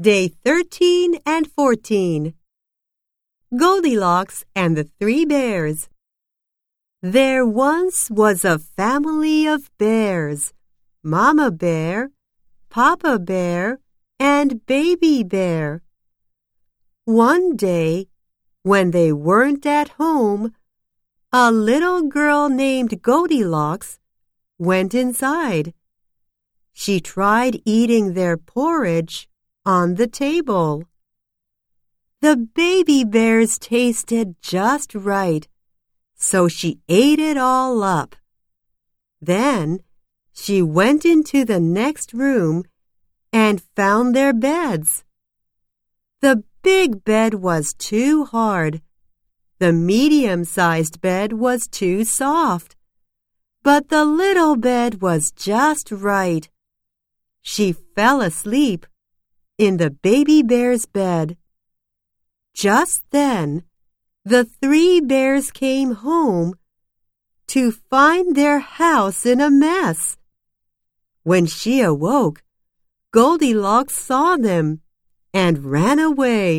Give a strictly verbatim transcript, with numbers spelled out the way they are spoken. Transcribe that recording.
Day thirteen and fourteen. Goldilocks and the Three Bears. There once was a family of bears, Mama Bear, Papa Bear, and Baby Bear. One day, when they weren't at home, a little girl named Goldilocks went inside. She tried eating their porridge.On the table. The baby bears tasted just right, so she ate it all up. Then she went into the next room and found their beds. The big bed was too hard. The medium-sized bed was too soft. But the little bed was just right. She fell asleep.In the baby bear's bed. Just then, the three bears came home to find their house in a mess. When she awoke, Goldilocks saw them and ran away.